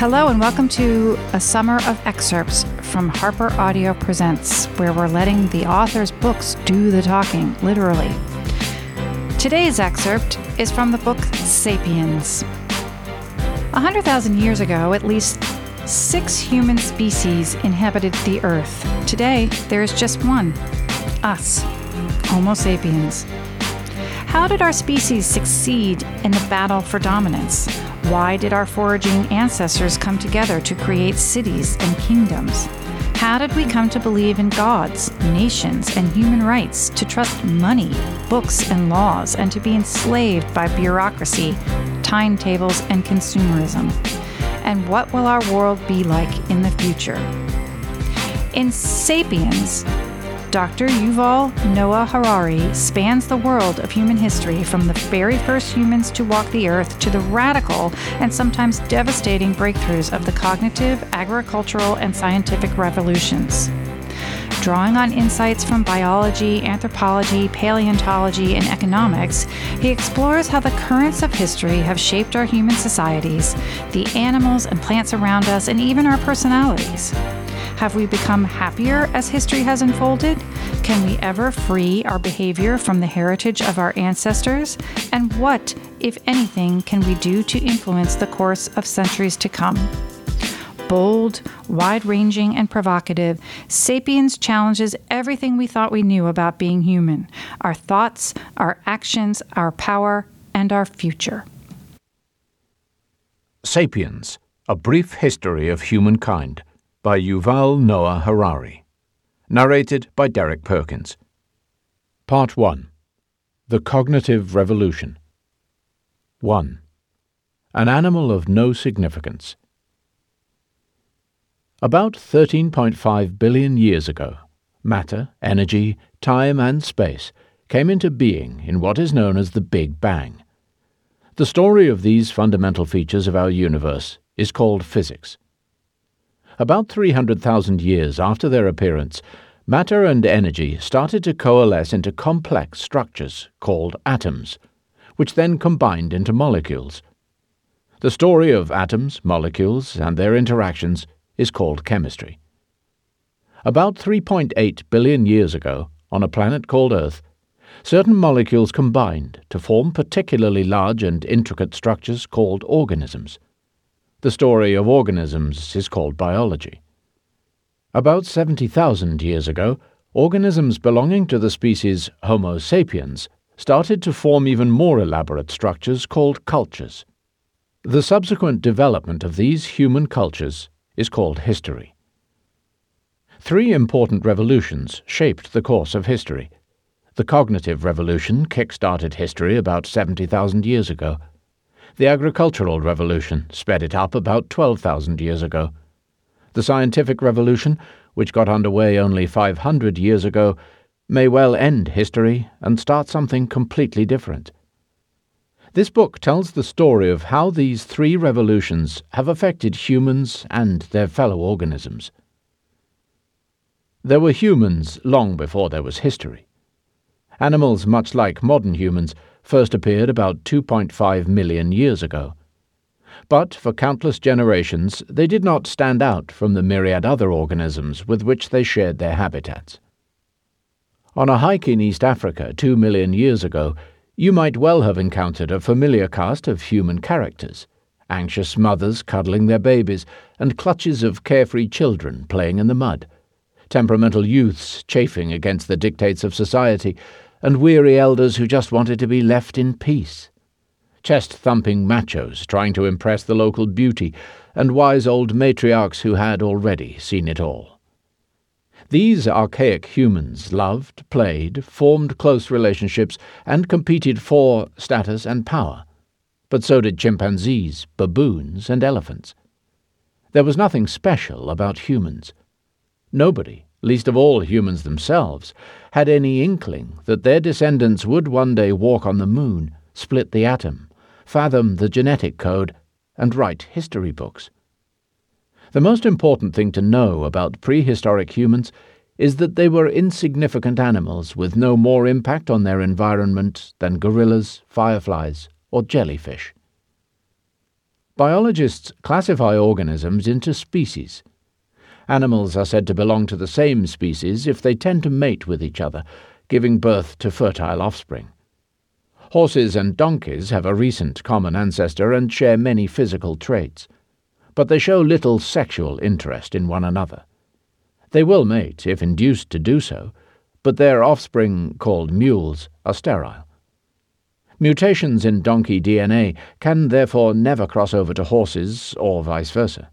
Hello and welcome to a summer of excerpts from Harper Audio Presents, where we're letting the author's books do the talking, literally. Today's excerpt is from the book Sapiens. 100,000 years ago, at least 6 human species inhabited the Earth. Today, there is just one, us, Homo sapiens. How did our species succeed in the battle for dominance? Why did our foraging ancestors come together to create cities and kingdoms? How did we come to believe in gods, nations, and human rights, to trust money, books, and laws, and to be enslaved by bureaucracy, timetables, and consumerism? And what will our world be like in the future? In Sapiens, Dr. Yuval Noah Harari spans the world of human history, from the very first humans to walk the earth to the radical and sometimes devastating breakthroughs of the cognitive, agricultural, and scientific revolutions. Drawing on insights from biology, anthropology, paleontology, and economics, he explores how the currents of history have shaped our human societies, the animals and plants around us, and even our personalities. Have we become happier as history has unfolded? Can we ever free our behavior from the heritage of our ancestors? And what, if anything, can we do to influence the course of centuries to come? Bold, wide-ranging, and provocative, Sapiens challenges everything we thought we knew about being human: our thoughts, our actions, our power, and our future. Sapiens, A Brief History of Humankind, by Yuval Noah Harari. Narrated by Derek Perkins. Part 1. The Cognitive Revolution. 1. An Animal of No Significance. About 13.5 billion years ago, matter, energy, time, and space came into being in what is known as the Big Bang. The story of these fundamental features of our universe is called physics. About 300,000 years after their appearance, matter and energy started to coalesce into complex structures called atoms, which then combined into molecules. The story of atoms, molecules, and their interactions is called chemistry. About 3.8 billion years ago, on a planet called Earth, certain molecules combined to form particularly large and intricate structures called organisms. The story of organisms is called biology. About 70,000 years ago, organisms belonging to the species Homo sapiens started to form even more elaborate structures called cultures. The subsequent development of these human cultures is called history. 3 important revolutions shaped the course of history. The cognitive revolution kick-started history about 70,000 years ago. The agricultural revolution sped it up about 12,000 years ago. The scientific revolution, which got underway only 500 years ago, may well end history and start something completely different. This book tells the story of how these 3 revolutions have affected humans and their fellow organisms. There were humans long before there was history. Animals much like modern humans first appeared about 2.5 million years ago. But for countless generations, they did not stand out from the myriad other organisms with which they shared their habitats. On a hike in East Africa 2 million years ago, you might well have encountered a familiar cast of human characters: anxious mothers cuddling their babies, and clutches of carefree children playing in the mud, temperamental youths chafing against the dictates of society, and weary elders who just wanted to be left in peace, chest-thumping machos trying to impress the local beauty, and wise old matriarchs who had already seen it all. These archaic humans loved, played, formed close relationships, and competed for status and power, but so did chimpanzees, baboons, and elephants. There was nothing special about humans. Nobody, least of all humans themselves, had any inkling that their descendants would one day walk on the moon, split the atom, fathom the genetic code, and write history books. The most important thing to know about prehistoric humans is that they were insignificant animals with no more impact on their environment than gorillas, fireflies, or jellyfish. Biologists classify organisms into species. Animals are said to belong to the same species if they tend to mate with each other, giving birth to fertile offspring. Horses and donkeys have a recent common ancestor and share many physical traits, but they show little sexual interest in one another. They will mate if induced to do so, but their offspring, called mules, are sterile. Mutations in donkey DNA can therefore never cross over to horses or vice versa.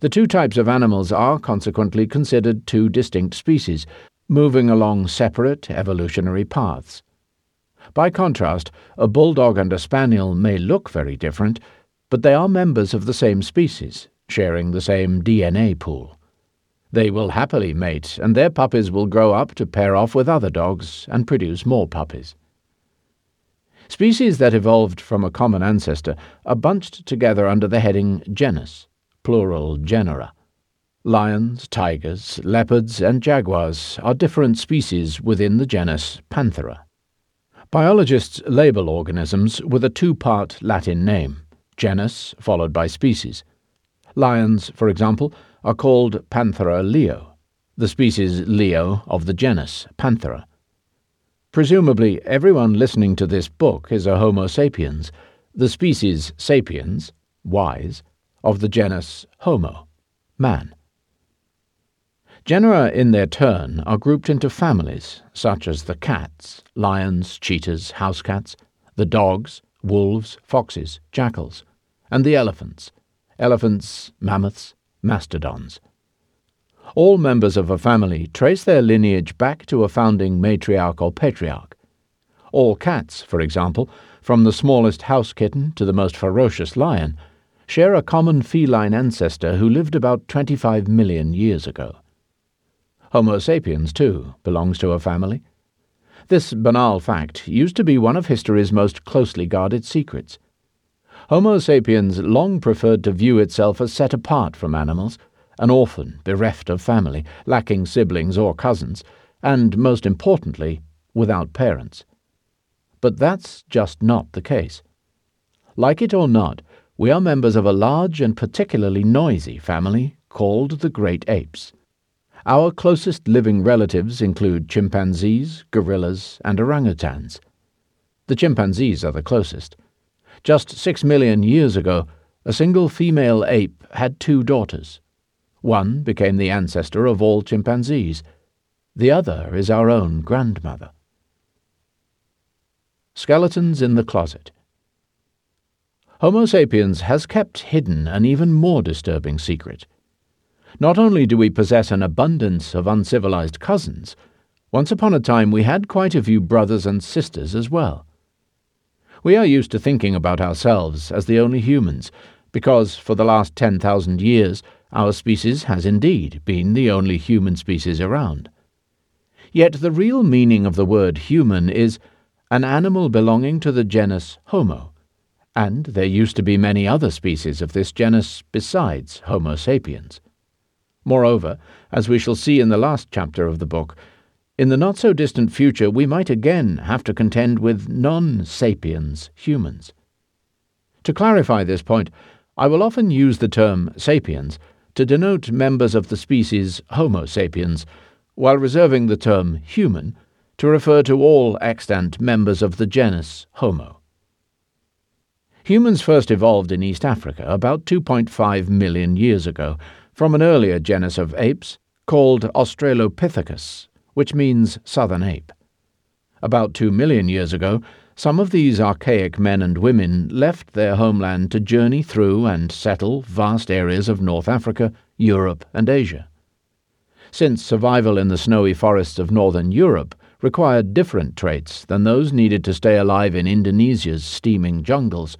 The two types of animals are consequently considered two distinct species, moving along separate evolutionary paths. By contrast, a bulldog and a spaniel may look very different, but they are members of the same species, sharing the same DNA pool. They will happily mate, and their puppies will grow up to pair off with other dogs and produce more puppies. Species that evolved from a common ancestor are bunched together under the heading genus, plural genera. Lions, tigers, leopards, and jaguars are different species within the genus Panthera. Biologists label organisms with a two-part Latin name, genus followed by species. Lions, for example, are called Panthera leo, the species leo of the genus Panthera. Presumably, everyone listening to this book is a Homo sapiens, the species sapiens, wise, of the genus Homo, man. Genera in their turn are grouped into families, such as the cats, lions, cheetahs, housecats, the dogs, wolves, foxes, jackals, and the elephants, mammoths, mastodons. All members of a family trace their lineage back to a founding matriarch or patriarch. All cats, for example, from the smallest house kitten to the most ferocious lion, share a common feline ancestor who lived about 25 million years ago. Homo sapiens, too, belongs to a family. This banal fact used to be one of history's most closely guarded secrets. Homo sapiens long preferred to view itself as set apart from animals, an orphan, bereft of family, lacking siblings or cousins, and, most importantly, without parents. But that's just not the case. Like it or not, we are members of a large and particularly noisy family called the great apes. Our closest living relatives include chimpanzees, gorillas, and orangutans. The chimpanzees are the closest. Just 6 million years ago, a single female ape had two daughters. One became the ancestor of all chimpanzees. The other is our own grandmother. Skeletons in the closet. Homo sapiens has kept hidden an even more disturbing secret. Not only do we possess an abundance of uncivilized cousins, once upon a time we had quite a few brothers and sisters as well. We are used to thinking about ourselves as the only humans, because for the last 10,000 years, our species has indeed been the only human species around. Yet the real meaning of the word human is an animal belonging to the genus Homo, and there used to be many other species of this genus besides Homo sapiens. Moreover, as we shall see in the last chapter of the book, in the not-so-distant future we might again have to contend with non-sapiens humans. To clarify this point, I will often use the term sapiens to denote members of the species Homo sapiens, while reserving the term human to refer to all extant members of the genus Homo. Humans first evolved in East Africa about 2.5 million years ago from an earlier genus of apes called Australopithecus, which means southern ape. About 2 million years ago, some of these archaic men and women left their homeland to journey through and settle vast areas of North Africa, Europe, and Asia. Since survival in the snowy forests of northern Europe required different traits than those needed to stay alive in Indonesia's steaming jungles,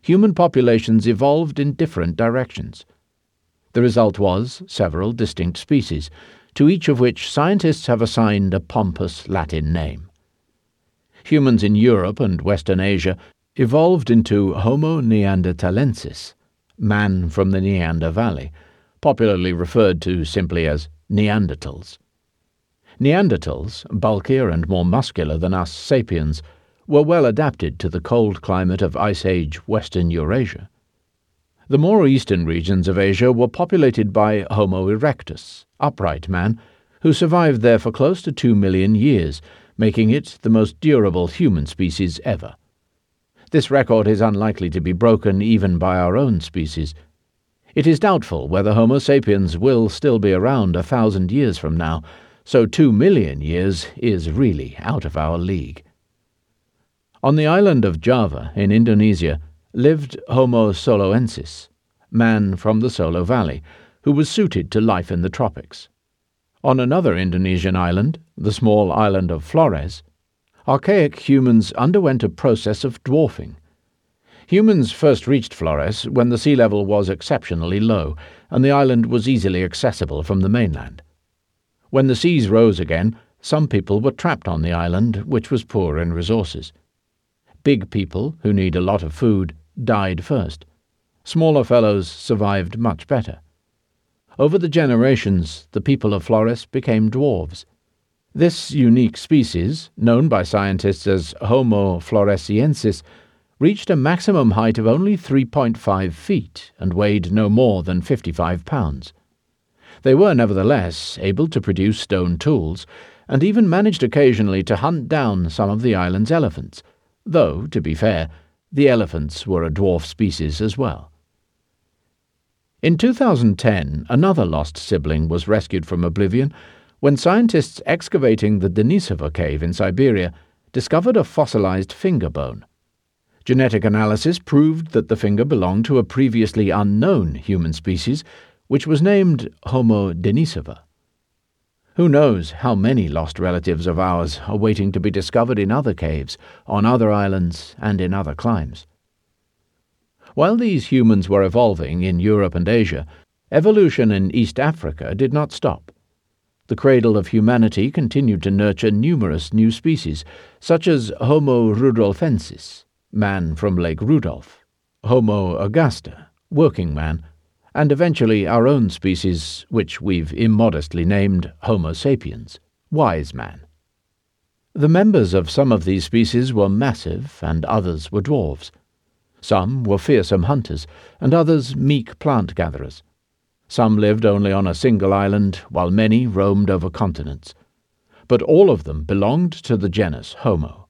human populations evolved in different directions. The result was several distinct species, to each of which scientists have assigned a pompous Latin name. Humans in Europe and Western Asia evolved into Homo neanderthalensis, man from the Neander Valley, popularly referred to simply as Neanderthals. Neanderthals, bulkier and more muscular than us sapiens, were well adapted to the cold climate of Ice Age Western Eurasia. The more eastern regions of Asia were populated by Homo erectus, upright man, who survived there for close to 2 million years, making it the most durable human species ever. This record is unlikely to be broken even by our own species. It is doubtful whether Homo sapiens will still be around 1,000 years from now, so 2 million years is really out of our league. On the island of Java in Indonesia lived Homo soloensis, man from the Solo Valley, who was suited to life in the tropics. On another Indonesian island, the small island of Flores, archaic humans underwent a process of dwarfing. Humans first reached Flores when the sea level was exceptionally low, and the island was easily accessible from the mainland. When the seas rose again, some people were trapped on the island, which was poor in resources. Big people, who need a lot of food, died first. Smaller fellows survived much better. Over the generations, the people of Flores became dwarves. This unique species, known by scientists as Homo floresiensis, reached a maximum height of only 3.5 feet and weighed no more than 55 pounds. They were nevertheless able to produce stone tools and even managed occasionally to hunt down some of the island's elephants, though, to be fair, the elephants were a dwarf species as well. In 2010, another lost sibling was rescued from oblivion when scientists excavating the Denisova cave in Siberia discovered a fossilized finger bone. Genetic analysis proved that the finger belonged to a previously unknown human species, which was named Homo denisova. Who knows how many lost relatives of ours are waiting to be discovered in other caves, on other islands, and in other climes. While these humans were evolving in Europe and Asia, evolution in East Africa did not stop. The cradle of humanity continued to nurture numerous new species, such as Homo rudolfensis, man from Lake Rudolf, Homo augusta, working man, and eventually our own species, which we've immodestly named Homo sapiens, wise man. The members of some of these species were massive and others were dwarves. Some were fearsome hunters and others meek plant-gatherers. Some lived only on a single island, while many roamed over continents. But all of them belonged to the genus Homo.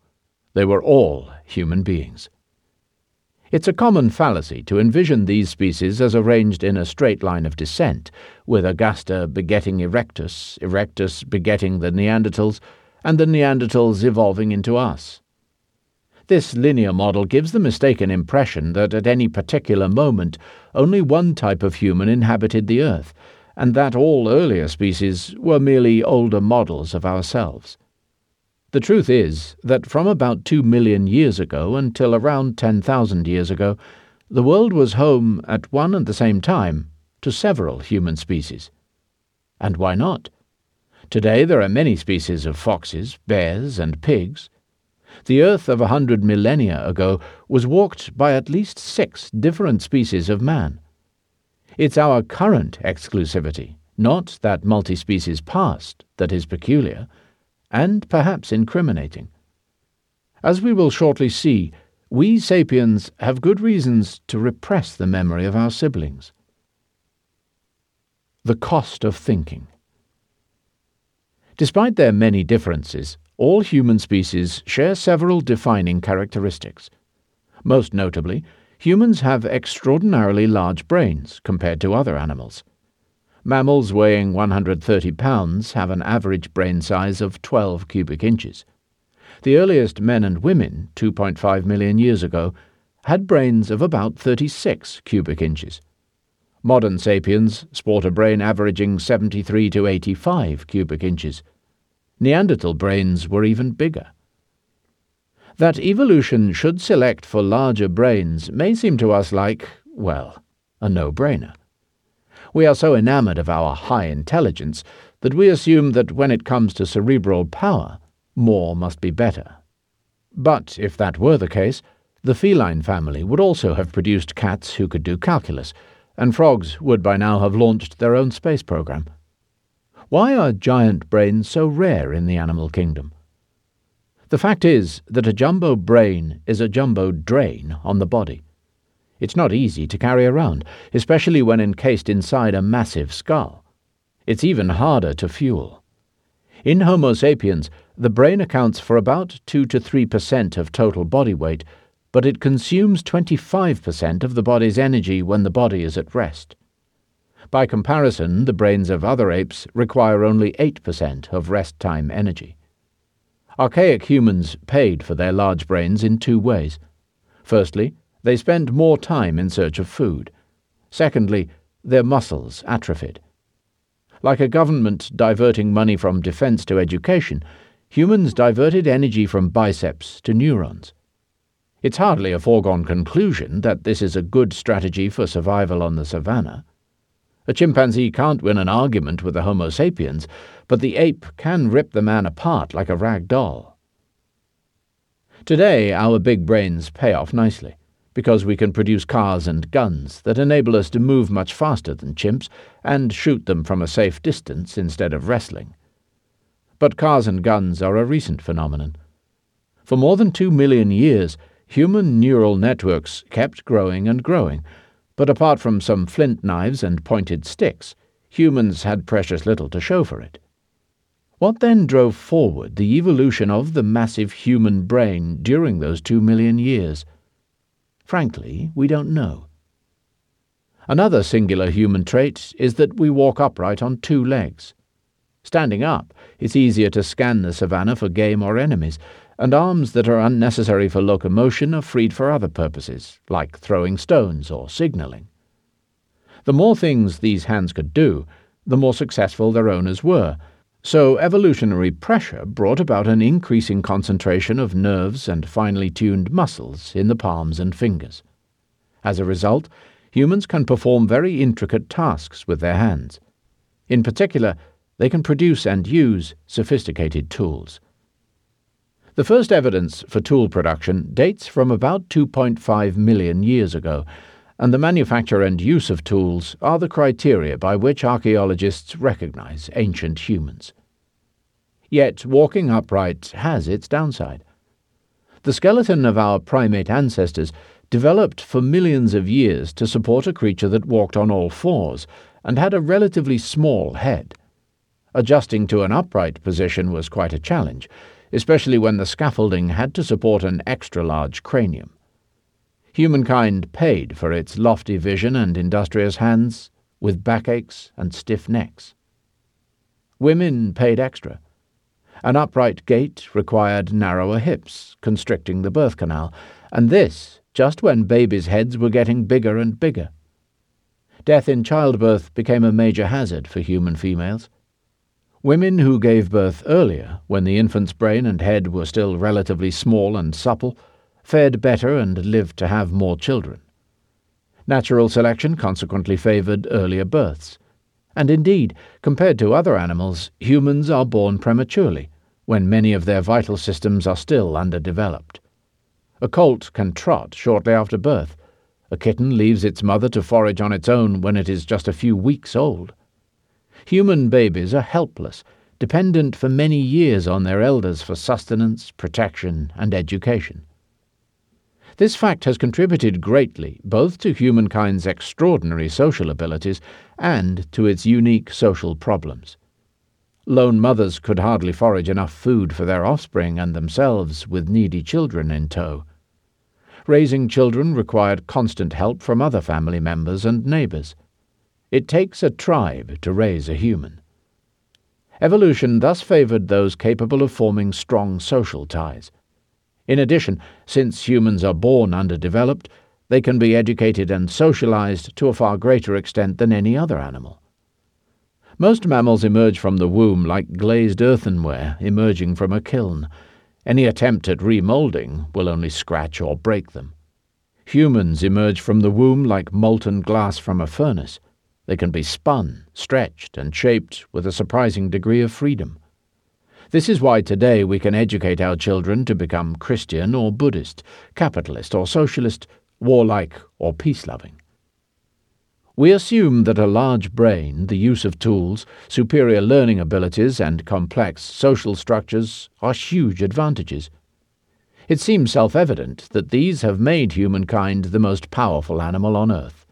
They were all human beings. It's a common fallacy to envision these species as arranged in a straight line of descent, with Augusta begetting Erectus, Erectus begetting the Neanderthals, and the Neanderthals evolving into us. This linear model gives the mistaken impression that at any particular moment only one type of human inhabited the earth, and that all earlier species were merely older models of ourselves. The truth is that from about 2 million years ago until around 10,000 years ago, the world was home at one and the same time to several human species. And why not? Today there are many species of foxes, bears, and pigs. The Earth of 100 millennia ago was walked by at least 6 different species of man. It's our current exclusivity, not that multi-species past, that is peculiar, and perhaps incriminating. As we will shortly see, we sapiens have good reasons to repress the memory of our siblings. The cost of thinking. Despite their many differences, all human species share several defining characteristics. Most notably, humans have extraordinarily large brains compared to other animals. Mammals weighing 130 pounds have an average brain size of 12 cubic inches. The earliest men and women, 2.5 million years ago, had brains of about 36 cubic inches. Modern sapiens sport a brain averaging 73 to 85 cubic inches. Neanderthal brains were even bigger. That evolution should select for larger brains may seem to us like, well, a no-brainer. We are so enamored of our high intelligence that we assume that when it comes to cerebral power, more must be better. But if that were the case, the feline family would also have produced cats who could do calculus, and frogs would by now have launched their own space program. Why are giant brains so rare in the animal kingdom? The fact is that a jumbo brain is a jumbo drain on the body. It's not easy to carry around, especially when encased inside a massive skull. It's even harder to fuel. In Homo sapiens, the brain accounts for about 2 to 3% of total body weight, but it consumes 25% of the body's energy when the body is at rest. By comparison, the brains of other apes require only 8% of rest-time energy. Archaic humans paid for their large brains in two ways. Firstly, they spent more time in search of food. Secondly, their muscles atrophied. Like a government diverting money from defense to education, humans diverted energy from biceps to neurons. It's hardly a foregone conclusion that this is a good strategy for survival on the savannah. A chimpanzee can't win an argument with a Homo sapiens, but the ape can rip the man apart like a rag doll. Today, our big brains pay off nicely, because we can produce cars and guns that enable us to move much faster than chimps and shoot them from a safe distance instead of wrestling. But cars and guns are a recent phenomenon. For more than 2 million years, human neural networks kept growing and growing, but apart from some flint knives and pointed sticks, humans had precious little to show for it. What then drove forward the evolution of the massive human brain during those 2 million years? Frankly, we don't know. Another singular human trait is that we walk upright on two legs. Standing up, it's easier to scan the savannah for game or enemies, and arms that are unnecessary for locomotion are freed for other purposes, like throwing stones or signaling. The more things these hands could do, the more successful their owners were, so evolutionary pressure brought about an increasing concentration of nerves and finely tuned muscles in the palms and fingers. As a result, humans can perform very intricate tasks with their hands. In particular, they can produce and use sophisticated tools. The first evidence for tool production dates from about 2.5 million years ago, and the manufacture and use of tools are the criteria by which archaeologists recognize ancient humans. Yet walking upright has its downside. The skeleton of our primate ancestors developed for millions of years to support a creature that walked on all fours and had a relatively small head. Adjusting to an upright position was quite a challenge, especially when the scaffolding had to support an extra-large cranium. Humankind paid for its lofty vision and industrious hands with backaches and stiff necks. Women paid extra. An upright gait required narrower hips, constricting the birth canal, and this just when babies' heads were getting bigger and bigger. Death in childbirth became a major hazard for human females. Women who gave birth earlier, when the infant's brain and head were still relatively small and supple, fared better and lived to have more children. Natural selection consequently favored earlier births. And indeed, compared to other animals, humans are born prematurely, when many of their vital systems are still underdeveloped. A colt can trot shortly after birth. A kitten leaves its mother to forage on its own when it is just a few weeks old. Human babies are helpless, dependent for many years on their elders for sustenance, protection, and education. This fact has contributed greatly both to humankind's extraordinary social abilities and to its unique social problems. Lone mothers could hardly forage enough food for their offspring and themselves with needy children in tow. Raising children required constant help from other family members and neighbors. It takes a tribe to raise a human. Evolution thus favored those capable of forming strong social ties. In addition, since humans are born underdeveloped, they can be educated and socialized to a far greater extent than any other animal. Most mammals emerge from the womb like glazed earthenware emerging from a kiln. Any attempt at remolding will only scratch or break them. Humans emerge from the womb like molten glass from a furnace. They can be spun, stretched, and shaped with a surprising degree of freedom. This is why today we can educate our children to become Christian or Buddhist, capitalist or socialist, warlike or peace-loving. We assume that a large brain, the use of tools, superior learning abilities, and complex social structures are huge advantages. It seems self-evident that these have made humankind the most powerful animal on Earth.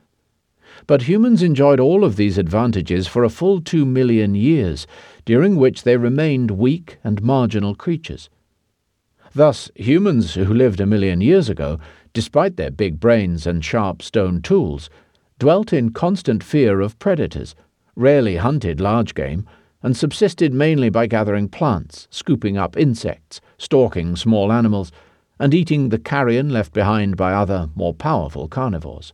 But humans enjoyed all of these advantages for a full 2 million years, during which they remained weak and marginal creatures. Thus, humans who lived 1 million years ago, despite their big brains and sharp stone tools, dwelt in constant fear of predators, rarely hunted large game, and subsisted mainly by gathering plants, scooping up insects, stalking small animals, and eating the carrion left behind by other, more powerful carnivores.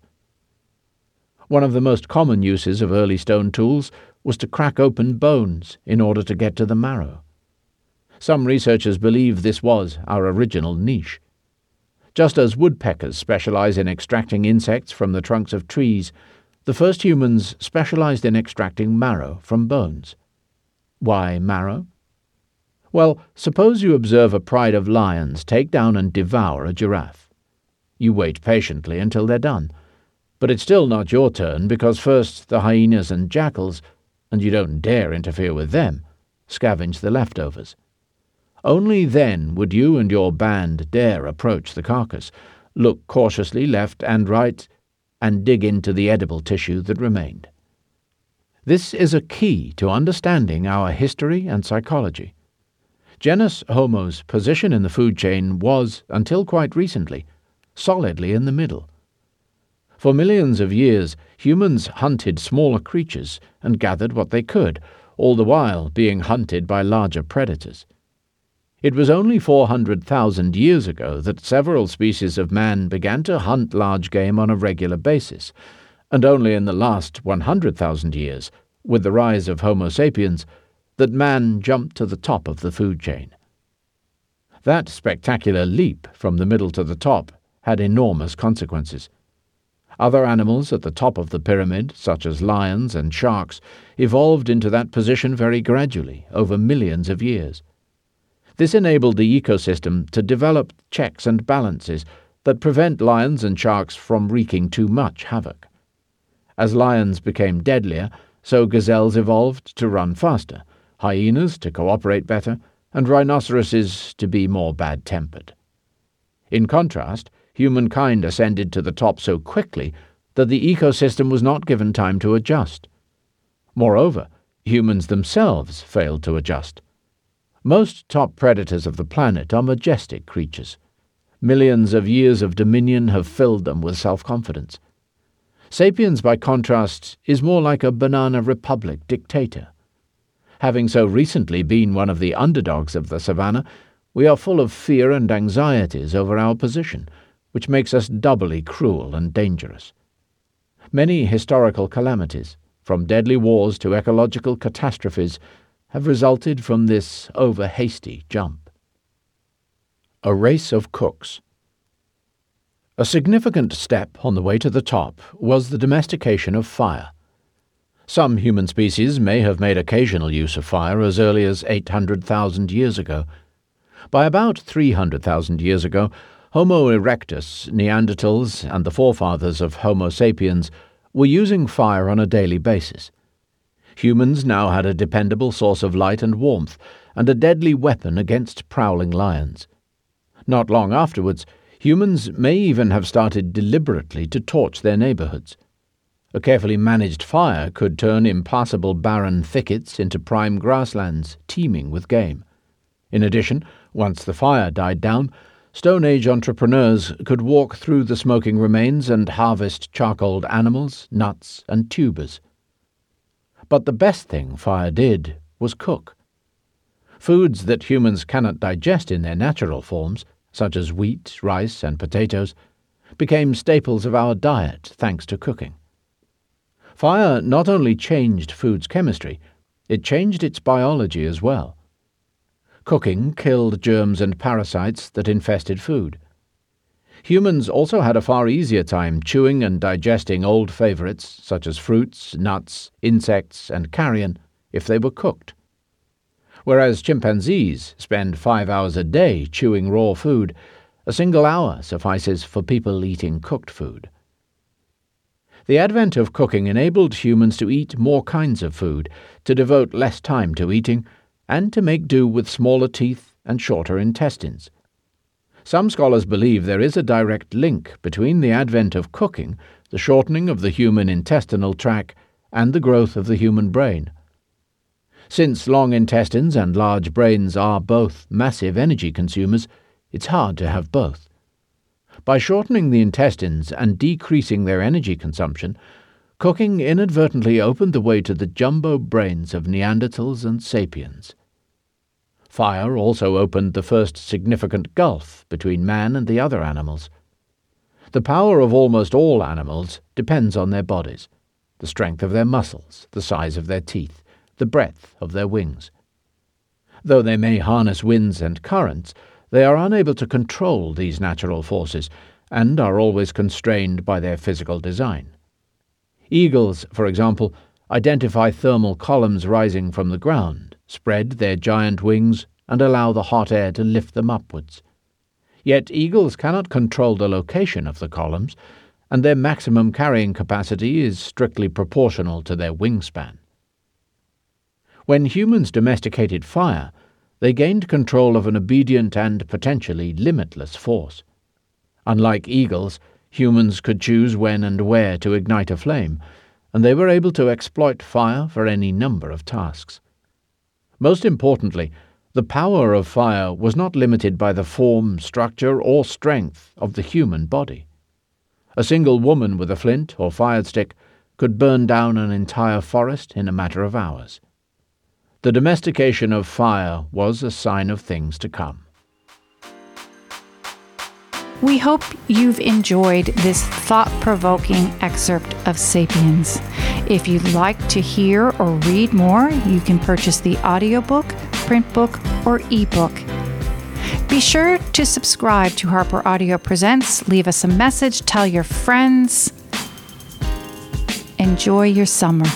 One of the most common uses of early stone tools was to crack open bones in order to get to the marrow. Some researchers believe this was our original niche. Just as woodpeckers specialize in extracting insects from the trunks of trees, the first humans specialized in extracting marrow from bones. Why marrow? Well, suppose you observe a pride of lions take down and devour a giraffe. You wait patiently until they're done. But it's still not your turn, because first the hyenas and jackals, and you don't dare interfere with them, scavenge the leftovers. Only then would you and your band dare approach the carcass, look cautiously left and right, and dig into the edible tissue that remained. This is a key to understanding our history and psychology. Genus Homo's position in the food chain was, until quite recently, solidly in the middle. For millions of years, humans hunted smaller creatures and gathered what they could, all the while being hunted by larger predators. It was only 400,000 years ago that several species of man began to hunt large game on a regular basis, and only in the last 100,000 years, with the rise of Homo sapiens, that man jumped to the top of the food chain. That spectacular leap from the middle to the top had enormous consequences. Other animals at the top of the pyramid, such as lions and sharks, evolved into that position very gradually over millions of years. This enabled the ecosystem to develop checks and balances that prevent lions and sharks from wreaking too much havoc. As lions became deadlier, so gazelles evolved to run faster, hyenas to cooperate better, and rhinoceroses to be more bad-tempered. In contrast, humankind ascended to the top so quickly that the ecosystem was not given time to adjust. Moreover, humans themselves failed to adjust. Most top predators of the planet are majestic creatures. Millions of years of dominion have filled them with self-confidence. Sapiens, by contrast, is more like a banana republic dictator. Having so recently been one of the underdogs of the savannah, we are full of fear and anxieties over our position, which makes us doubly cruel and dangerous. Many historical calamities, from deadly wars to ecological catastrophes, have resulted from this over-hasty jump. A race of cooks. A significant step on the way to the top was the domestication of fire. Some human species may have made occasional use of fire as early as 800,000 years ago. By about 300,000 years ago, Homo erectus, Neanderthals, and the forefathers of Homo sapiens were using fire on a daily basis. Humans now had a dependable source of light and warmth, and a deadly weapon against prowling lions. Not long afterwards, humans may even have started deliberately to torch their neighborhoods. A carefully managed fire could turn impassable barren thickets into prime grasslands teeming with game. In addition, once the fire died down, Stone Age entrepreneurs could walk through the smoking remains and harvest charcoaled animals, nuts, and tubers. But the best thing fire did was cook. Foods that humans cannot digest in their natural forms, such as wheat, rice, and potatoes, became staples of our diet thanks to cooking. Fire not only changed food's chemistry, it changed its biology as well. Cooking killed germs and parasites that infested food. Humans also had a far easier time chewing and digesting old favorites, such as fruits, nuts, insects, and carrion, if they were cooked. Whereas chimpanzees spend 5 hours a day chewing raw food, a single hour suffices for people eating cooked food. The advent of cooking enabled humans to eat more kinds of food, to devote less time to eating, and to make do with smaller teeth and shorter intestines. Some scholars believe there is a direct link between the advent of cooking, the shortening of the human intestinal tract, and the growth of the human brain. Since long intestines and large brains are both massive energy consumers, it's hard to have both. By shortening the intestines and decreasing their energy consumption, cooking inadvertently opened the way to the jumbo brains of Neanderthals and sapiens. Fire also opened the first significant gulf between man and the other animals. The power of almost all animals depends on their bodies, the strength of their muscles, the size of their teeth, the breadth of their wings. Though they may harness winds and currents, they are unable to control these natural forces and are always constrained by their physical design. Eagles, for example, identify thermal columns rising from the ground, spread their giant wings, and allow the hot air to lift them upwards. Yet eagles cannot control the location of the columns, and their maximum carrying capacity is strictly proportional to their wingspan. When humans domesticated fire, they gained control of an obedient and potentially limitless force. Unlike eagles, humans could choose when and where to ignite a flame, and they were able to exploit fire for any number of tasks. Most importantly, the power of fire was not limited by the form, structure, or strength of the human body. A single woman with a flint or fired stick could burn down an entire forest in a matter of hours. The domestication of fire was a sign of things to come. We hope you've enjoyed this thought-provoking excerpt of Sapiens. If you'd like to hear or read more, you can purchase the audiobook, print book, or ebook. Be sure to subscribe to Harper Audio Presents, leave us a message, tell your friends. Enjoy your summer.